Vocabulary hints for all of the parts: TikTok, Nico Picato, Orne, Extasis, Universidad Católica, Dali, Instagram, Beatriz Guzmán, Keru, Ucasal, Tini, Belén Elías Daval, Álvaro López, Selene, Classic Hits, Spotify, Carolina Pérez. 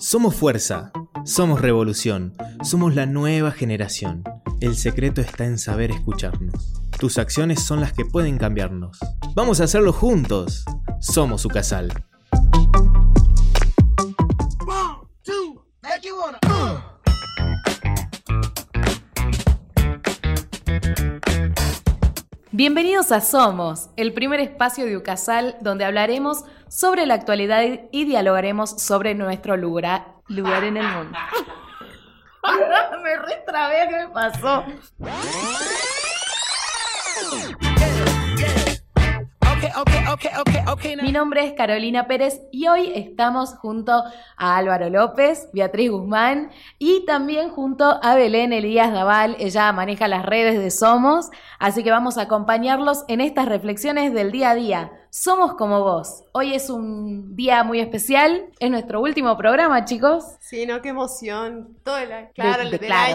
Somos fuerza, somos revolución, somos la nueva generación. El secreto está en saber escucharnos. Tus acciones son las que pueden cambiarnos. ¡Vamos a hacerlo juntos! Somos Ucasal. Bienvenidos a Somos, el primer espacio de Ucasal donde hablaremos sobre la actualidad y dialogaremos sobre nuestro lugar en el mundo. Me retrabé, ¿qué me pasó? Mi nombre es Carolina Pérez y hoy estamos junto a Álvaro López, Beatriz Guzmán y también junto a Belén Elías Daval. Ella maneja las redes de Somos, así que vamos a acompañarlos en estas reflexiones del día a día. Somos como vos. Hoy es un día muy especial. Es nuestro último programa, chicos. Sí, no, qué emoción.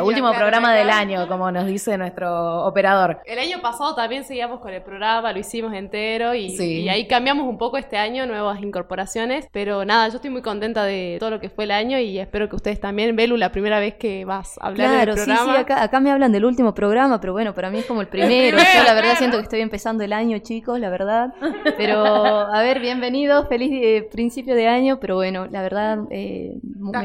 Último programa del año, como nos dice nuestro operador. El año pasado también seguíamos con el programa, lo hicimos entero y ahí cambiamos un poco este año, nuevas incorporaciones. Pero nada, yo estoy muy contenta de todo lo que fue el año y espero que ustedes también. Belu, la primera vez que vas a hablar del programa. Claro, sí, acá me hablan del último programa, pero bueno, para mí es como el primero. Yo la verdad siento que estoy empezando el año, chicos, la verdad. Pero, a ver, bienvenidos, feliz principio de año, pero bueno, la verdad me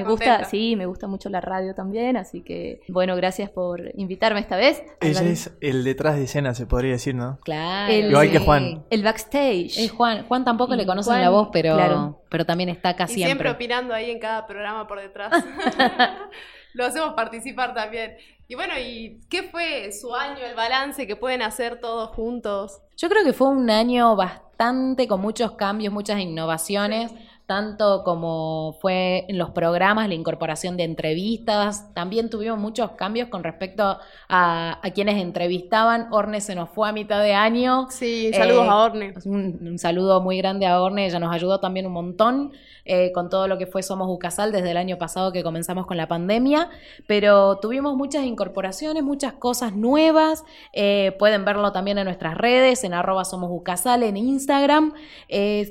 gusta mucho la radio también, así que, bueno, gracias por invitarme esta vez. Ella es el detrás de escena, se podría decir, ¿no? Claro. Igual que Juan. El backstage. Juan tampoco le conocen la voz, pero, claro, pero también está acá siempre. Y siempre opinando ahí en cada programa por detrás. Lo hacemos participar también. Y bueno, ¿y qué fue su año, el balance que pueden hacer todos juntos? Yo creo que fue un año bastante con muchos cambios, muchas innovaciones, tanto como fue en los programas, la incorporación de entrevistas. También tuvimos muchos cambios con respecto a quienes entrevistaban. Orne se nos fue a mitad de año. Sí, saludos a Orne. Un saludo muy grande a Orne. Ella nos ayudó también un montón con todo lo que fue Somos Ucasal desde el año pasado que comenzamos con la pandemia. Pero tuvimos muchas incorporaciones, muchas cosas nuevas. Pueden verlo también en nuestras redes, en @somosucasal, en Instagram.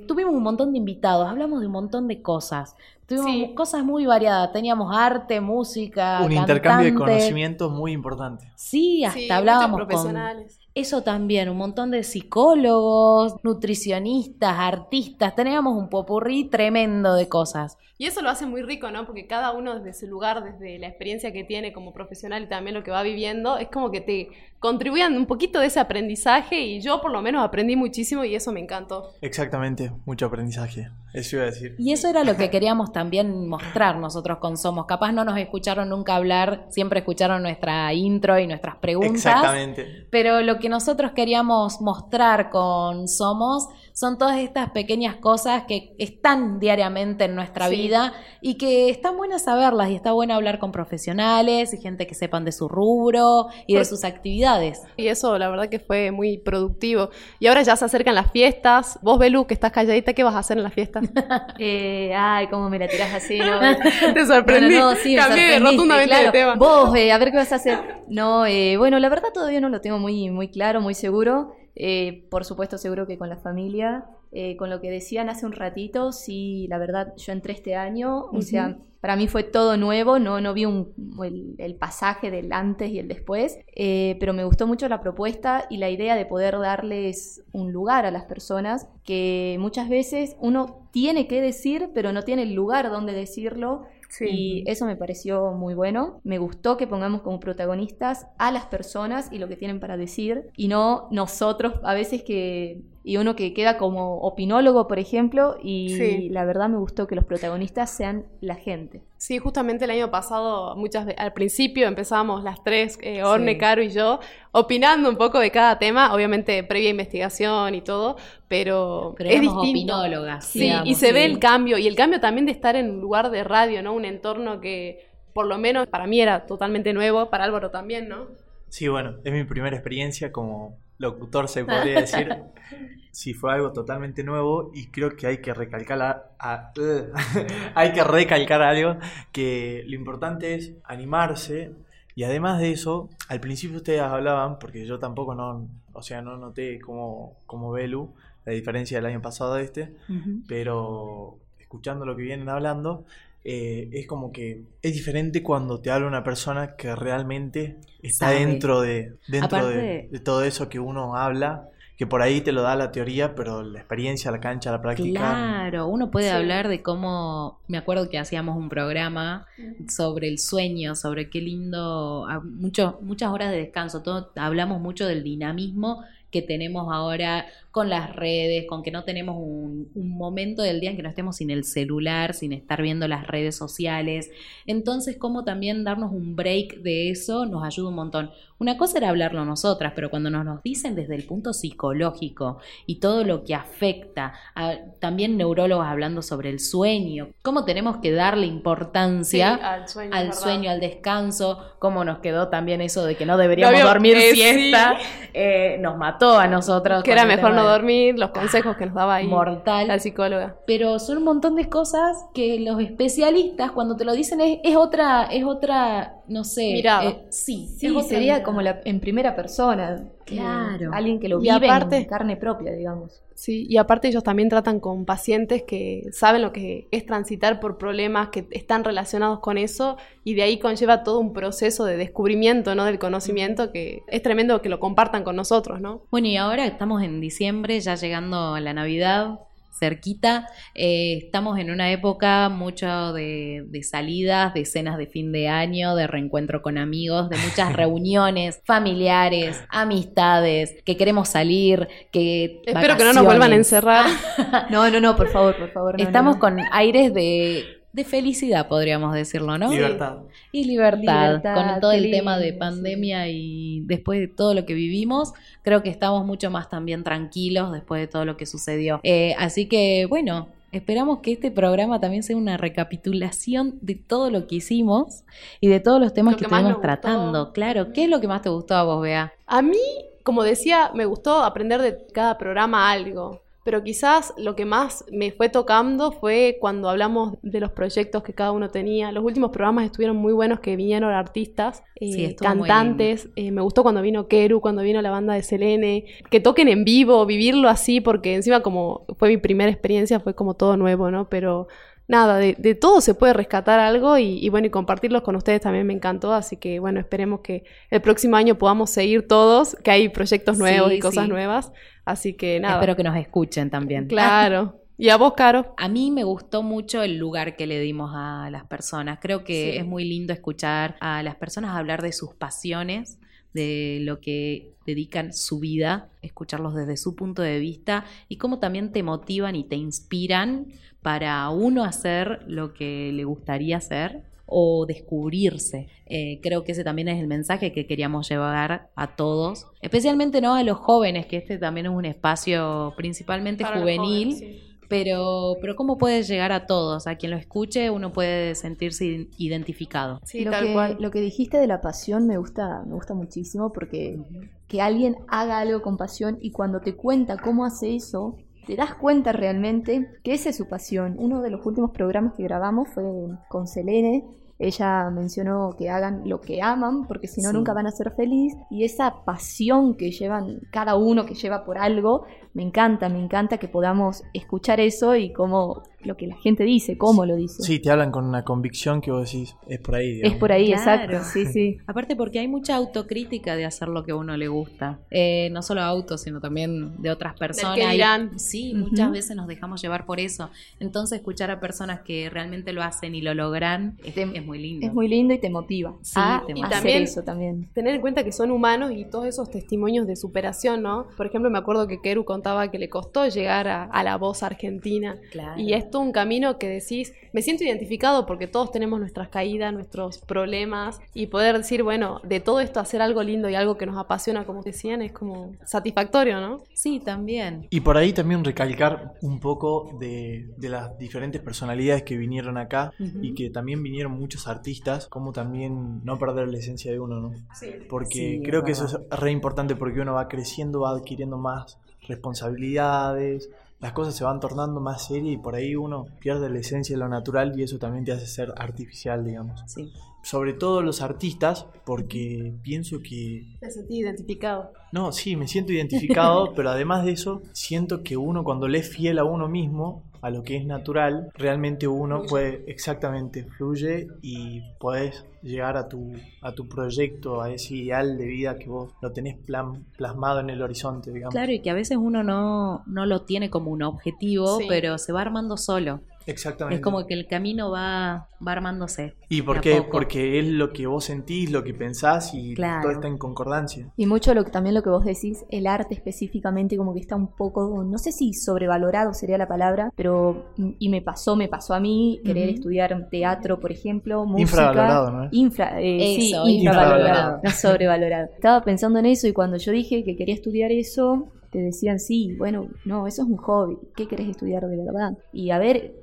Tuvimos un montón de invitados. Hablamos de un montón de cosas. Tuvimos cosas muy variadas. Teníamos arte, música, intercambio de conocimientos muy importante. Sí, hablábamos profesionales. Eso también, un montón de psicólogos, nutricionistas, artistas. Teníamos un popurrí tremendo de cosas. Y eso lo hace muy rico, ¿no? Porque cada uno desde su lugar, desde la experiencia que tiene como profesional y también lo que va viviendo, es como que te contribuyan un poquito de ese aprendizaje y yo por lo menos aprendí muchísimo y eso me encantó. Exactamente, mucho aprendizaje, eso iba a decir. Y eso era lo que queríamos también mostrar nosotros con Somos. Capaz no nos escucharon nunca hablar, siempre escucharon nuestra intro y nuestras preguntas. Exactamente. Pero lo que nosotros queríamos mostrar con Somos son todas estas pequeñas cosas que están diariamente en nuestra vida y que están buenas saberlas y está bueno hablar con profesionales y gente que sepan de su rubro y de sus actividades. Y eso la verdad que fue muy productivo. Y ahora ya se acercan las fiestas. Vos, Belu, que estás calladita, ¿qué vas a hacer en las fiestas? Ay, cómo me la tirás así, ¿no? Te sorprendí. Bueno, no, sí, cambié rotundamente de tema. Vos, a ver qué vas a hacer. No, bueno, la verdad todavía no lo tengo muy claro, muy seguro, por supuesto seguro que con la familia, con lo que decían hace un ratito, sí, la verdad yo entré este año, o sea, para mí fue todo nuevo, no vi el pasaje del antes y el después, pero me gustó mucho la propuesta y la idea de poder darles un lugar a las personas que muchas veces uno tiene que decir, pero no tiene el lugar donde decirlo. Sí. Y eso me pareció muy bueno. Me gustó que pongamos como protagonistas a las personas y lo que tienen para decir y no nosotros a veces y uno que queda como opinólogo, por ejemplo, y la verdad me gustó que los protagonistas sean la gente. Sí, justamente el año pasado, al principio empezábamos las tres, Orne, Caro y yo, opinando un poco de cada tema, obviamente previa investigación y todo, pero es distinto. Opinólogas. Sí, digamos, y se ve el cambio, y el cambio también de estar en un lugar de radio, ¿no? Un entorno que, por lo menos, para mí era totalmente nuevo, para Álvaro también, ¿no? Sí, bueno, es mi primera experiencia como locutor, se podría decir. Sí, fue algo totalmente nuevo y creo que hay que recalcar algo, que lo importante es animarse y además de eso, al principio ustedes hablaban, porque yo tampoco no noté como Belu la diferencia del año pasado pero escuchando lo que vienen hablando, es como que es diferente cuando te habla una persona que realmente está dentro de todo eso que uno habla, que por ahí te lo da la teoría, pero la experiencia, la cancha, la práctica... Claro, uno puede hablar de cómo... Me acuerdo que hacíamos un programa sobre el sueño, sobre qué lindo... Muchas horas de descanso, todo, hablamos mucho del dinamismo que tenemos ahora con las redes, con que no tenemos un momento del día en que no estemos sin el celular, sin estar viendo las redes sociales. Entonces, cómo también darnos un break de eso nos ayuda un montón. Una cosa era hablarlo nosotras, pero cuando nos dicen desde el punto psicológico y todo lo que afecta, también neurólogos hablando sobre el sueño, cómo tenemos que darle importancia al sueño, al descanso, cómo nos quedó también eso de que no deberíamos dormir siesta, nos mató a nosotros. Que era mejor no dormir, los consejos que nos daba ahí la psicóloga. Pero son un montón de cosas que los especialistas cuando te lo dicen es otra no sé, sería como en primera persona, claro, alguien que lo vive en carne propia, digamos. Sí, y aparte ellos también tratan con pacientes que saben lo que es transitar por problemas que están relacionados con eso, y de ahí conlleva todo un proceso de descubrimiento, ¿no?, del conocimiento, que es tremendo que lo compartan con nosotros, ¿no? Bueno, y ahora estamos en diciembre, ya llegando a la Navidad, cerquita, estamos en una época mucho de salidas, de cenas de fin de año, de reencuentro con amigos, de muchas reuniones familiares, amistades, que queremos salir, que espero vacaciones. Que no nos vuelvan a encerrar. No, por favor. No, estamos con aires de felicidad, podríamos decirlo, ¿no? Libertad, con todo el tema de pandemia y después de todo lo que vivimos, creo que estamos mucho más también tranquilos después de todo lo que sucedió. Así que, bueno, esperamos que este programa también sea una recapitulación de todo lo que hicimos y de todos los temas que estuvimos tratando. Claro, ¿qué es lo que más te gustó a vos, Bea? A mí, como decía, me gustó aprender de cada programa algo. Pero quizás lo que más me fue tocando fue cuando hablamos de los proyectos que cada uno tenía. Los últimos programas estuvieron muy buenos, que vinieron artistas, cantantes. Me gustó cuando vino Keru, cuando vino la banda de Selene. Que toquen en vivo, vivirlo así, porque encima como fue mi primera experiencia, fue como todo nuevo, ¿no? Pero nada, de todo se puede rescatar algo y bueno, y compartirlos con ustedes también me encantó. Así que bueno, esperemos que el próximo año podamos seguir todos, que hay proyectos nuevos y cosas nuevas. Así que nada. Espero que nos escuchen también. Claro. ¿Y a vos, Caro? A mí me gustó mucho el lugar que le dimos a las personas. Creo que es muy lindo escuchar a las personas hablar de sus pasiones, de lo que dedican su vida, escucharlos desde su punto de vista y cómo también te motivan y te inspiran para uno hacer lo que le gustaría hacer o descubrirse. Creo que ese también es el mensaje que queríamos llevar a todos, especialmente no a los jóvenes, que este también es un espacio principalmente para juvenil, los jóvenes, pero cómo puede llegar a todos, a quien lo escuche uno puede sentirse identificado. Sí, tal cual. Lo que dijiste de la pasión me gusta muchísimo, porque que alguien haga algo con pasión y cuando te cuenta cómo hace eso, te das cuenta realmente que esa es su pasión. Uno de los últimos programas que grabamos fue con Selene. Ella mencionó que hagan lo que aman, porque si no nunca van a ser felices. Y esa pasión que llevan cada uno, que lleva por algo, me encanta que podamos escuchar eso y cómo lo que la gente dice, cómo lo dice. Sí, te hablan con una convicción que vos decís, es por ahí, digamos. Es por ahí, claro. Exacto, sí. Aparte porque hay mucha autocrítica de hacer lo que a uno le gusta. No solo auto, sino también de otras personas. Del que dirán. Sí, muchas veces nos dejamos llevar por eso. Entonces escuchar a personas que realmente lo hacen y lo logran es muy lindo. Es muy lindo y te motiva hacer eso también. Tener en cuenta que son humanos y todos esos testimonios de superación, ¿no? Por ejemplo, me acuerdo que Keru contaba que le costó llegar a la voz argentina. Claro. Y es todo un camino que decís, me siento identificado porque todos tenemos nuestras caídas, nuestros problemas, y poder decir, bueno, de todo esto hacer algo lindo y algo que nos apasiona, como decían, es como satisfactorio, ¿no? Sí, también. Y por ahí también recalcar un poco de las diferentes personalidades que vinieron acá y que también vinieron muchos artistas, como también no perder la esencia de uno, ¿no? Sí. Porque creo que eso es re importante, porque uno va creciendo, va adquiriendo más responsabilidades, las cosas se van tornando más serias y por ahí uno pierde la esencia de lo natural y eso también te hace ser artificial, digamos. Sí. Sobre todo los artistas, porque pienso que... ¿Te sentí identificado? No, sí, me siento identificado, pero además de eso, siento que uno cuando le es fiel a uno mismo, a lo que es natural, realmente uno puede, exactamente, fluye y podés llegar a tu proyecto, a ese ideal de vida que vos lo tenés plasmado en el horizonte, digamos. Claro, y que a veces uno no lo tiene como un objetivo, sí, pero se va armando solo. Exactamente. Es como que el camino va armándose. ¿Y por qué? Porque es lo que vos sentís, lo que pensás y todo está en concordancia. Y mucho también lo que vos decís, el arte específicamente como que está un poco, no sé si sobrevalorado sería la palabra, pero y me pasó a mí querer estudiar teatro, por ejemplo, música. Infravalorado, ¿no? Infravalorado, no sobrevalorado. Estaba pensando en eso y cuando yo dije que quería estudiar eso, te decían, sí, bueno, no, eso es un hobby, ¿qué querés estudiar de verdad? Y a ver,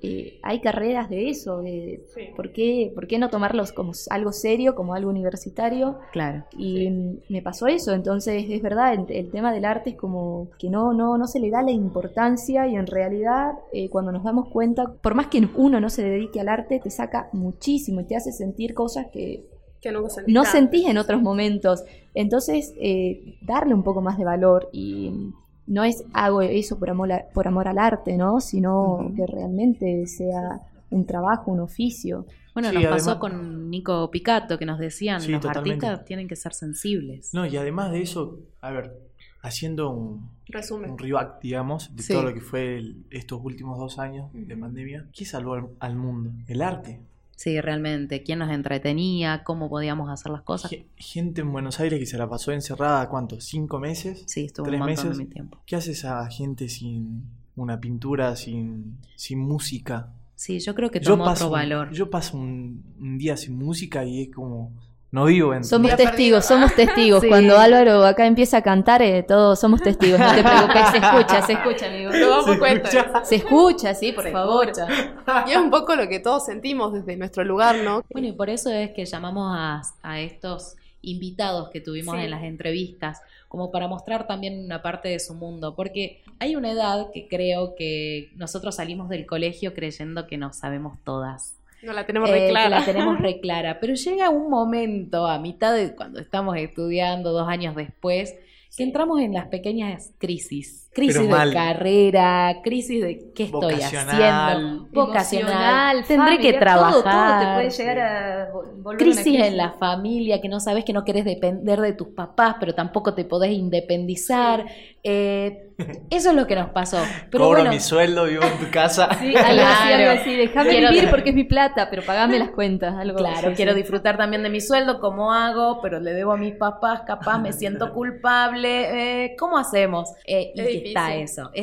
hay carreras de eso, sí. ¿Por qué no tomarlos como algo serio, como algo universitario? Claro. Y sí, me pasó eso, entonces es verdad, el tema del arte es como que no se le da la importancia y en realidad cuando nos damos cuenta, por más que uno no se dedique al arte, te saca muchísimo y te hace sentir cosas que no sentís en otros momentos. Entonces, darle un poco más de valor y no es hago eso por amor al arte, ¿no? Sino que realmente sea un trabajo, un oficio. Bueno, sí, nos pasó con Nico Picato, que nos decían, sí, los totalmente. Artistas tienen que ser sensibles. No, y además de eso, a ver, haciendo un reback, digamos, de todo lo que fue estos últimos 2 años de pandemia, ¿qué salvó al mundo? El arte. Sí, realmente. ¿Quién nos entretenía? ¿Cómo podíamos hacer las cosas? Gente en Buenos Aires que se la pasó encerrada, ¿cuánto? 5 meses? Sí, estuvo 3 meses. De mi tiempo. ¿Qué hace esa gente sin una pintura, sin música? Sí, yo creo que tomó otro valor. Yo paso un día sin música y es como... No vivo en... Somos testigos. Sí. Cuando Álvaro acá empieza a cantar, todos somos testigos. No te preocupes, se escucha, amigo. Nos damos cuenta. Se escucha, sí, por favor. Escucha. Y es un poco lo que todos sentimos desde nuestro lugar, ¿no? Bueno, y por eso es que llamamos a estos invitados que tuvimos en las entrevistas, como para mostrar también una parte de su mundo, porque hay una edad que creo que nosotros salimos del colegio creyendo que nos sabemos todas. No la tenemos reclara. Pero llega un momento, a mitad de cuando estamos estudiando, 2 años después, que entramos en las pequeñas crisis. Crisis de carrera, crisis de qué estoy haciendo. Vocacional. Tendré que trabajar. Todo te puede llegar a volver crisis en la familia, que no sabes que no querés depender de tus papás, pero tampoco te podés independizar. Eso es lo que nos pasó. Pero cobro mi sueldo, vivo en tu casa. Sí, algo así. Déjame vivir porque es mi plata, pero pagame las cuentas. Quiero disfrutar también de mi sueldo, como hago, pero le debo a mis papás, capaz me siento culpable. ¿Cómo hacemos? Es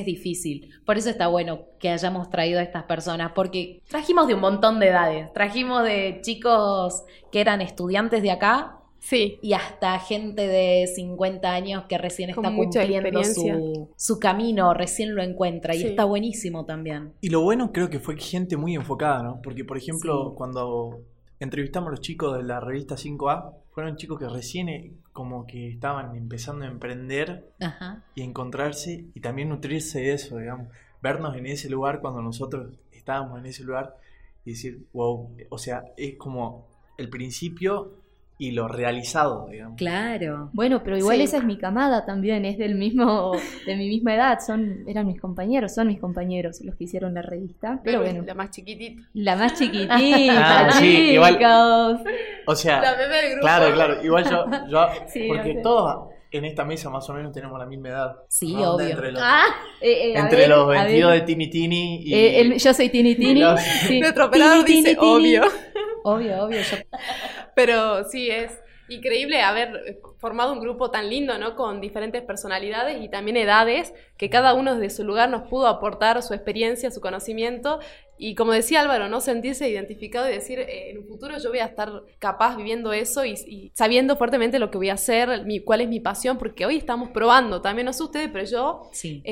difícil. Por eso está bueno que hayamos traído a estas personas, porque trajimos de un montón de edades. Trajimos de chicos que eran estudiantes de acá. Sí. Y hasta gente de 50 años que recién está cumpliendo su camino, recién lo encuentra. Y está buenísimo también. Y lo bueno creo que fue gente muy enfocada, ¿no? Porque, por ejemplo, cuando entrevistamos a los chicos de la revista 5A, fueron chicos que recién como que estaban empezando a emprender y a encontrarse y también nutrirse de eso, digamos. Vernos en ese lugar cuando nosotros estábamos en ese lugar y decir, wow, o sea, es como el principio... y lo realizado, digamos. Claro. Bueno, pero igual esa es mi camada también, es de mi misma edad, son mis compañeros los que hicieron la revista. Pero bueno, la más chiquitita, sí, igual. O sea, la bebé del grupo. Claro, igual yo sí, porque todos en esta mesa más o menos tenemos la misma edad. Sí, ¿no? Obvio. Entre los 22 de Tini y... yo soy Tini. Nuestro operador dice obvio. Obvio, yo... Pero sí, es increíble haber formado un grupo tan lindo, ¿no? Con diferentes personalidades y también edades, que cada uno desde su lugar nos pudo aportar su experiencia, su conocimiento. Y como decía Álvaro, ¿no? Sentirse identificado y decir, en un futuro yo voy a estar capaz viviendo eso y sabiendo fuertemente lo que voy a hacer, cuál es mi pasión, porque hoy estamos probando, también no sé ustedes, pero yo, si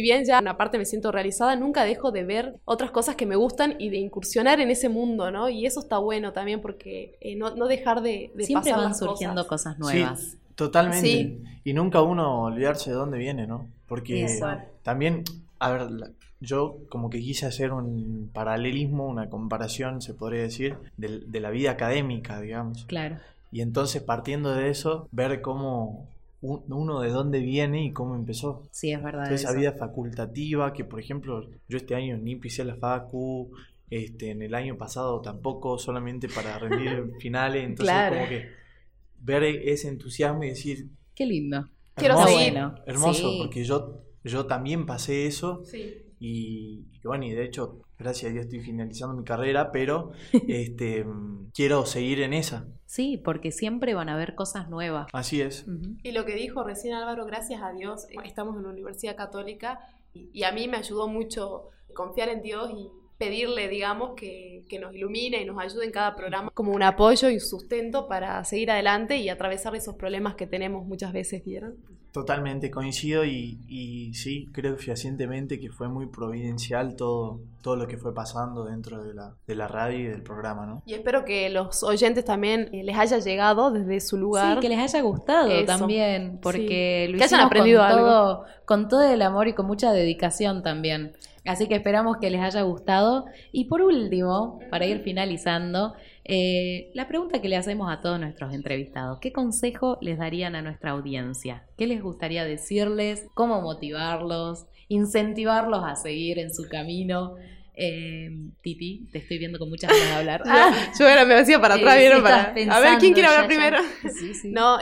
bien ya una parte me siento realizada, nunca dejo de ver otras cosas que me gustan y de incursionar en ese mundo, ¿no? Y eso está bueno también porque no dejar de siempre pasar las cosas. Siempre van surgiendo cosas nuevas. Sí, totalmente. Sí. Y nunca uno olvidarse de dónde viene, ¿no? Porque también, a ver... Yo como que quise hacer un paralelismo, una comparación, se podría decir, de la vida académica, digamos. Claro. Y entonces partiendo de eso, ver cómo uno de dónde viene y cómo empezó. Sí, es verdad. Entonces, esa vida facultativa, que por ejemplo, yo este año ni pisé la facu, en el año pasado tampoco, solamente para rendir finales. Entonces, claro, como que ver ese entusiasmo y decir... Qué lindo. Hermoso, quiero seguir. Bueno, hermoso, sí, porque yo también pasé eso. Sí. Y bueno, y de hecho, gracias a Dios estoy finalizando mi carrera, pero quiero seguir en esa. Sí, porque siempre van a haber cosas nuevas. Así es. Uh-huh. Y lo que dijo recién Álvaro, gracias a Dios, estamos en la Universidad Católica y a mí me ayudó mucho confiar en Dios y pedirle, digamos, que nos ilumine y nos ayude en cada programa como un apoyo y sustento para seguir adelante y atravesar esos problemas que tenemos muchas veces, ¿vieron? Totalmente, coincido y sí, creo fehacientemente que fue muy providencial todo lo que fue pasando dentro de la radio y del programa, ¿no? Y espero que los oyentes también les haya llegado desde su lugar. Sí, que les haya gustado eso también, porque sí, lo hicimos aprendido con todo el amor y con mucha dedicación también. Así que esperamos que les haya gustado. Y por último, para ir finalizando, la pregunta que le hacemos a todos nuestros entrevistados: ¿qué consejo les darían a nuestra audiencia? ¿Qué les gustaría decirles? ¿Cómo motivarlos? ¿Incentivarlos a seguir en su camino? Titi, te estoy viendo con muchas ganas de hablar. Yo ahora me hacía para atrás, ¿vieron? A ver, ¿quién quiere hablar primero? Sí, sí. No,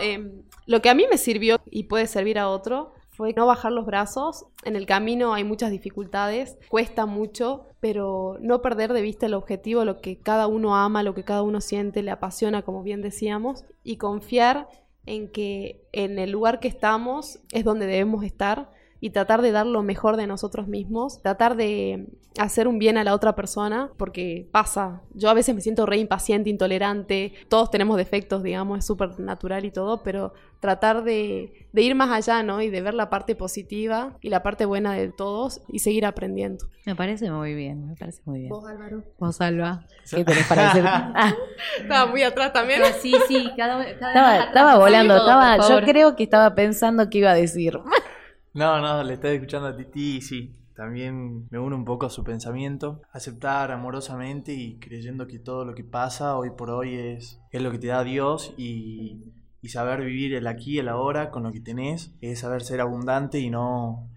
lo que a mí me sirvió y puede servir a otro fue no bajar los brazos. En el camino hay muchas dificultades, cuesta mucho, pero no perder de vista el objetivo, lo que cada uno ama, lo que cada uno siente, le apasiona, como bien decíamos, y confiar en que en el lugar que estamos es donde debemos estar y tratar de dar lo mejor de nosotros mismos, tratar de hacer un bien a la otra persona, porque pasa. Yo a veces me siento re impaciente, intolerante, todos tenemos defectos, digamos, es súper natural y todo, pero tratar de ir más allá, ¿no? Y de ver la parte positiva y la parte buena de todos y seguir aprendiendo. Me parece muy bien. ¿Vos, Álvaro? ¿Vos, Alba? ¿Qué tenés para hacer? Estaba muy atrás también. Sí, sí, cada estaba atrás, estaba volando, sí, yo creo que estaba pensando qué iba a decir. No, le estaba escuchando a Titi y sí, también me uno un poco a su pensamiento. Aceptar amorosamente y creyendo que todo lo que pasa hoy por hoy es lo que te da Dios y saber vivir el aquí, el ahora con lo que tenés. Es saber ser abundante y no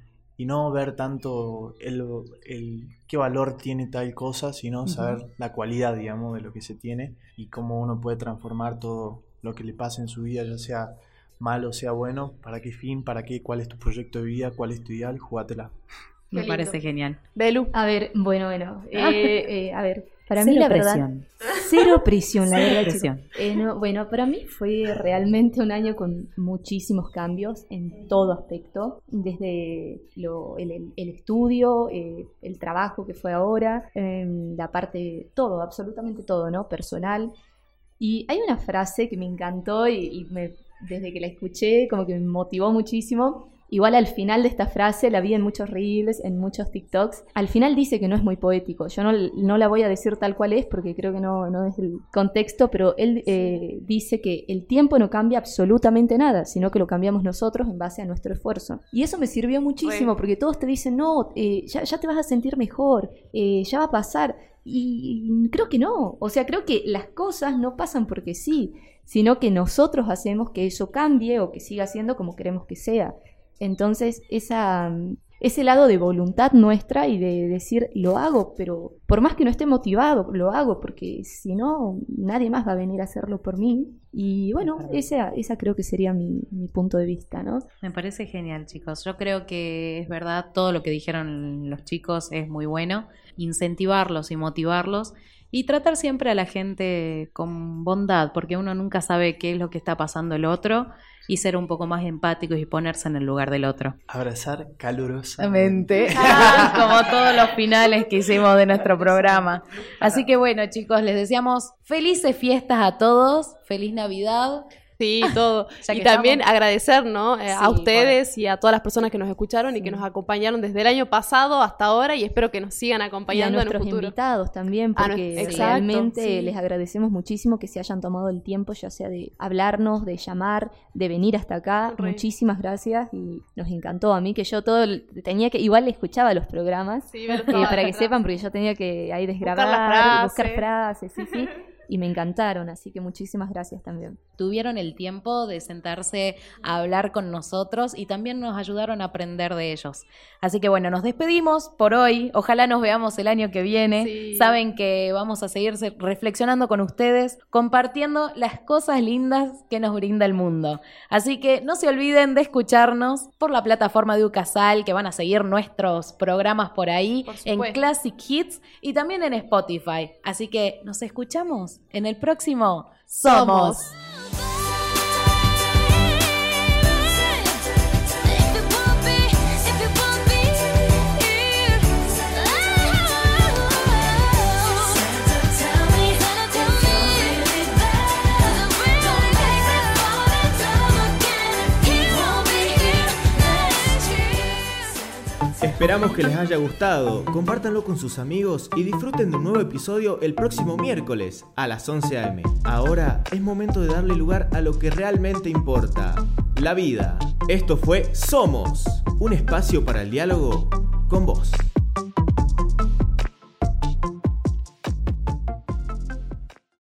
ver tanto el qué valor tiene tal cosa, sino saber la cualidad, digamos, de lo que se tiene y cómo uno puede transformar todo lo que le pasa en su vida, ya sea malo, sea bueno, para qué fin, para qué, cuál es tu proyecto de vida, cuál es tu ideal, jugátela. Me parece genial. Belu. A ver, bueno. A ver, para mí la verdad... Cero prisión. Bueno, para mí fue realmente un año con muchísimos cambios en todo aspecto, desde el estudio, el trabajo que fue ahora, la parte, todo, absolutamente todo, ¿no? Personal. Y hay una frase que me encantó y me... Desde que la escuché, como que me motivó muchísimo. Igual al final de esta frase, la vi en muchos reels, en muchos TikToks. Al final dice que no es muy poético. Yo no la voy a decir tal cual es, porque creo que no es el contexto, pero él dice que el tiempo no cambia absolutamente nada, sino que lo cambiamos nosotros en base a nuestro esfuerzo. Y eso me sirvió muchísimo, porque todos te dicen, no, ya te vas a sentir mejor, ya va a pasar. Y creo que no. O sea, creo que las cosas no pasan porque sí, sino que nosotros hacemos que eso cambie o que siga siendo como queremos que sea. Entonces, ese lado de voluntad nuestra y de decir, lo hago, pero por más que no esté motivado, lo hago, porque si no, nadie más va a venir a hacerlo por mí. Y bueno, esa creo que sería mi punto de vista, ¿no? Me parece genial, chicos. Yo creo que es verdad, todo lo que dijeron los chicos es muy bueno. Incentivarlos y motivarlos. Y tratar siempre a la gente con bondad, porque uno nunca sabe qué es lo que está pasando el otro, y ser un poco más empáticos y ponerse en el lugar del otro. Abrazar calurosamente. Como todos los finales que hicimos de nuestro programa. Así que bueno, chicos, les deseamos felices fiestas a todos, feliz Navidad. Sí, todo. Y también agradecer, ¿no? A ustedes y a todas las personas que nos escucharon y que nos acompañaron desde el año pasado hasta ahora, y espero que nos sigan acompañando en el futuro. Y a nuestros invitados también, porque realmente les agradecemos muchísimo que se hayan tomado el tiempo, ya sea de hablarnos, de llamar, de venir hasta acá. Muchísimas gracias y nos encantó. A mí que yo todo tenía que... Igual escuchaba los programas, para que sepan, porque yo tenía que ahí desgrabar, buscar frases, sí, sí. y me encantaron, así que muchísimas gracias también. Tuvieron el tiempo de sentarse a hablar con nosotros y también nos ayudaron a aprender de ellos. Así que bueno, nos despedimos por hoy, ojalá nos veamos el año que viene. Sí. Saben que vamos a seguir reflexionando con ustedes, compartiendo las cosas lindas que nos brinda el mundo. Así que no se olviden de escucharnos por la plataforma de Ucasal, que van a seguir nuestros programas por ahí, por en Classic Hits y también en Spotify. Así que nos escuchamos en el próximo Somos. Esperamos que les haya gustado, compártanlo con sus amigos y disfruten de un nuevo episodio el próximo miércoles a las 11 a.m. Ahora es momento de darle lugar a lo que realmente importa, la vida. Esto fue Somos, un espacio para el diálogo con vos.